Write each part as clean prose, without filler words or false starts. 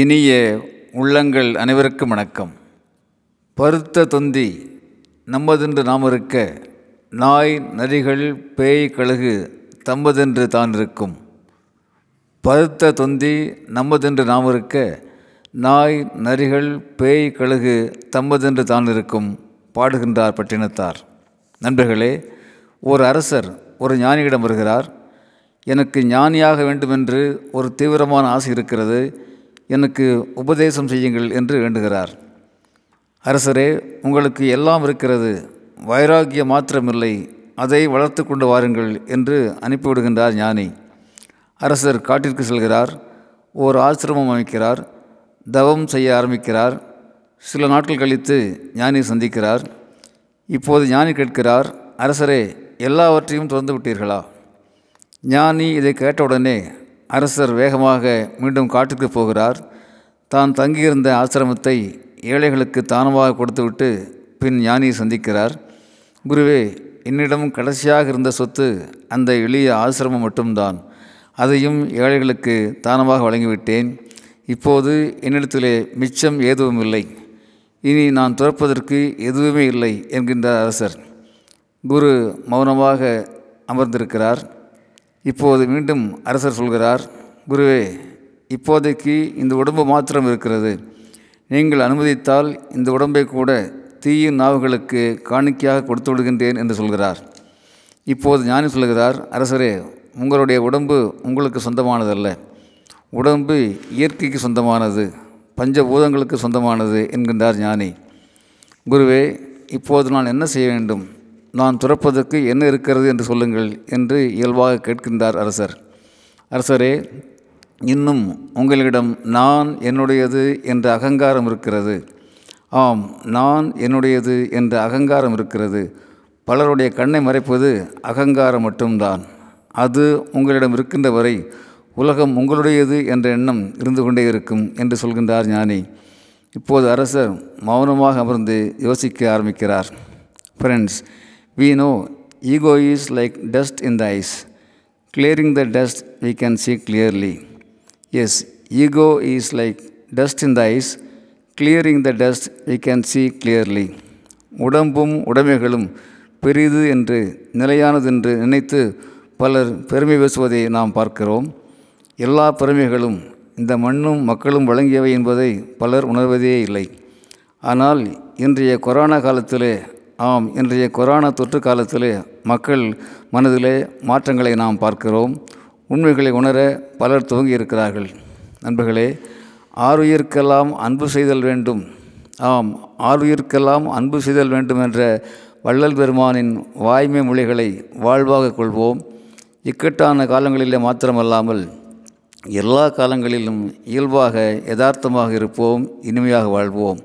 இனிய உள்ளங்கள் அனைவருக்கும் வணக்கம். பருத்த தொந்தி நம்மதென்று நாம் இருக்க, நாய் நரிகள் பேய் கழுகு தம்பதென்று தான் இருக்கும். பருத்த தொந்தி நம்மதென்று நாம் இருக்க, நாய் நரிகள் பேய் கழுகு தம்பதென்று தான் இருக்கும், பாடுகின்றார் பட்டினத்தார். நண்பர்களே, ஒரு அரசர் ஒரு ஞானியிடம் வருகிறார். எனக்கு ஞானியாக வேண்டுமென்று ஒரு தீவிரமான ஆசை இருக்கிறது, எனக்கு உபதேசம் செய்யுங்கள் என்று வேண்டுகிறார். அரசரே, உங்களுக்கு எல்லாம் இருக்கிறது, வைராகியம் மாத்திரமில்லை, அதை வளர்த்து கொண்டு வாருங்கள் என்று அனுப்பிவிடுகின்றார் ஞானி. அரசர் காட்டிற்கு செல்கிறார், ஓர் ஆசிரமம் அமைக்கிறார், தவம் செய்ய ஆரம்பிக்கிறார். சில நாட்கள் கழித்து ஞானி சந்திக்கிறார். இப்போது ஞானி கேட்கிறார், அரசரே, எல்லாவற்றையும் திறந்து விட்டீர்களா? ஞானி இதை கேட்டவுடனே அரசர் வேகமாக மீண்டும் காட்டுக்கு போகிறார். தான் தங்கியிருந்த ஆசிரமத்தை ஏழைகளுக்கு தானமாக கொடுத்துவிட்டு பின் ஞானியை சந்திக்கிறார். குருவே, என்னிடம் கடைசியாக இருந்த சொத்து அந்த எளிய ஆசிரமம் மட்டும்தான், அதையும் ஏழைகளுக்கு தானமாக வழங்கிவிட்டேன். இப்போது என்னிடத்திலே மிச்சம் ஏதுவும் இல்லை, இனி நான் துறப்பதற்கு எதுவுமே இல்லை என்கின்றார் அரசர். குரு மௌனமாக அமர்ந்திருக்கிறார். இப்போது மீண்டும் அரசர் சொல்கிறார், குருவே, இப்போதைக்கு இந்த உடம்பு மாத்திரம் இருக்கிறது, நீங்கள் அனுமதித்தால் இந்த உடம்பை கூட தீயின் நாவுகளுக்கு காணிக்கையாக கொடுத்து விடுகின்றேன் என்று சொல்கிறார். இப்போது ஞானி சொல்கிறார், அரசரே, உங்களுடைய உடம்பு உங்களுக்கு சொந்தமானதல்ல, உடம்பு இயற்கைக்கு சொந்தமானது, பஞ்சபூதங்களுக்கு சொந்தமானது என்கின்றார் ஞானி. குருவே, இப்போது நான் என்ன செய்ய வேண்டும், நான் துறப்பதற்கு என்ன இருக்கிறது என்று சொல்லுங்கள் என்று இயல்பாக கேட்கின்றார் அரசர். அரசரே, இன்னும் உங்களிடம் நான் என்னுடையது என்ற அகங்காரம் இருக்கிறது. ஆம், நான் என்னுடையது என்ற அகங்காரம் இருக்கிறது. பலருடைய கண்ணை மறைப்பது அகங்காரம் மட்டும்தான். அது உங்களிடம் இருக்கின்ற வரை உலகம் உங்களுடையது என்ற எண்ணம் இருந்து கொண்டே இருக்கும் என்று சொல்கின்றார் ஞானி. இப்போது அரசர் மௌனமாக அமர்ந்து யோசிக்க ஆரம்பிக்கிறார். Friends, we know ego is like dust in the eyes. Clearing the dust, we can see clearly. Yes, ego is like dust in the eyes. Clearing the dust, we can see clearly. உடம்பும் உடமைகளும் பெரிது என்று நிலையானதென்று நினைத்து பலர் பெருமை பேசுவதை நாம் பார்க்கிறோம். எல்லா பெருமைகளும் இந்த மண்ணும் மக்களும் வழங்கியவை என்பதை பலர் உணர்வதே இல்லை. ஆனால் இன்றைய கொரோனா காலத்திலே, ஆம், இன்றைய கொரோனா தொற்று காலத்திலே மக்கள் மனதிலே மாற்றங்களை நாம் பார்க்கிறோம். உண்மைகளை உணர பலர் துவங்கி இருக்கிறார்கள். நண்பர்களே, ஆருயிர்க்கெல்லாம் அன்பு செய்தல் வேண்டும். ஆம், ஆருயிர்க்கெல்லாம் அன்பு செய்தல் வேண்டும் என்ற வள்ளல் பெருமானின் வாய்மை மொழிகளை வாழ்வாக கொள்வோம். இக்கட்டான காலங்களிலே மாத்திரமல்லாமல் எல்லா காலங்களிலும் இயல்பாக யதார்த்தமாக இருப்போம், இனிமையாக வாழ்வோம்.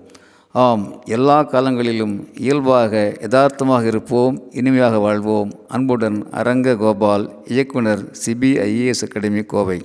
ஆம், எல்லா காலங்களிலும் இயல்பாக யதார்த்தமாக இருப்போம், இனிமையாக வாழ்வோம். அன்புடன் அரங்க கோபால், இயக்குனர், சிபிஐஏஎஸ் அகாடமி, கோவை.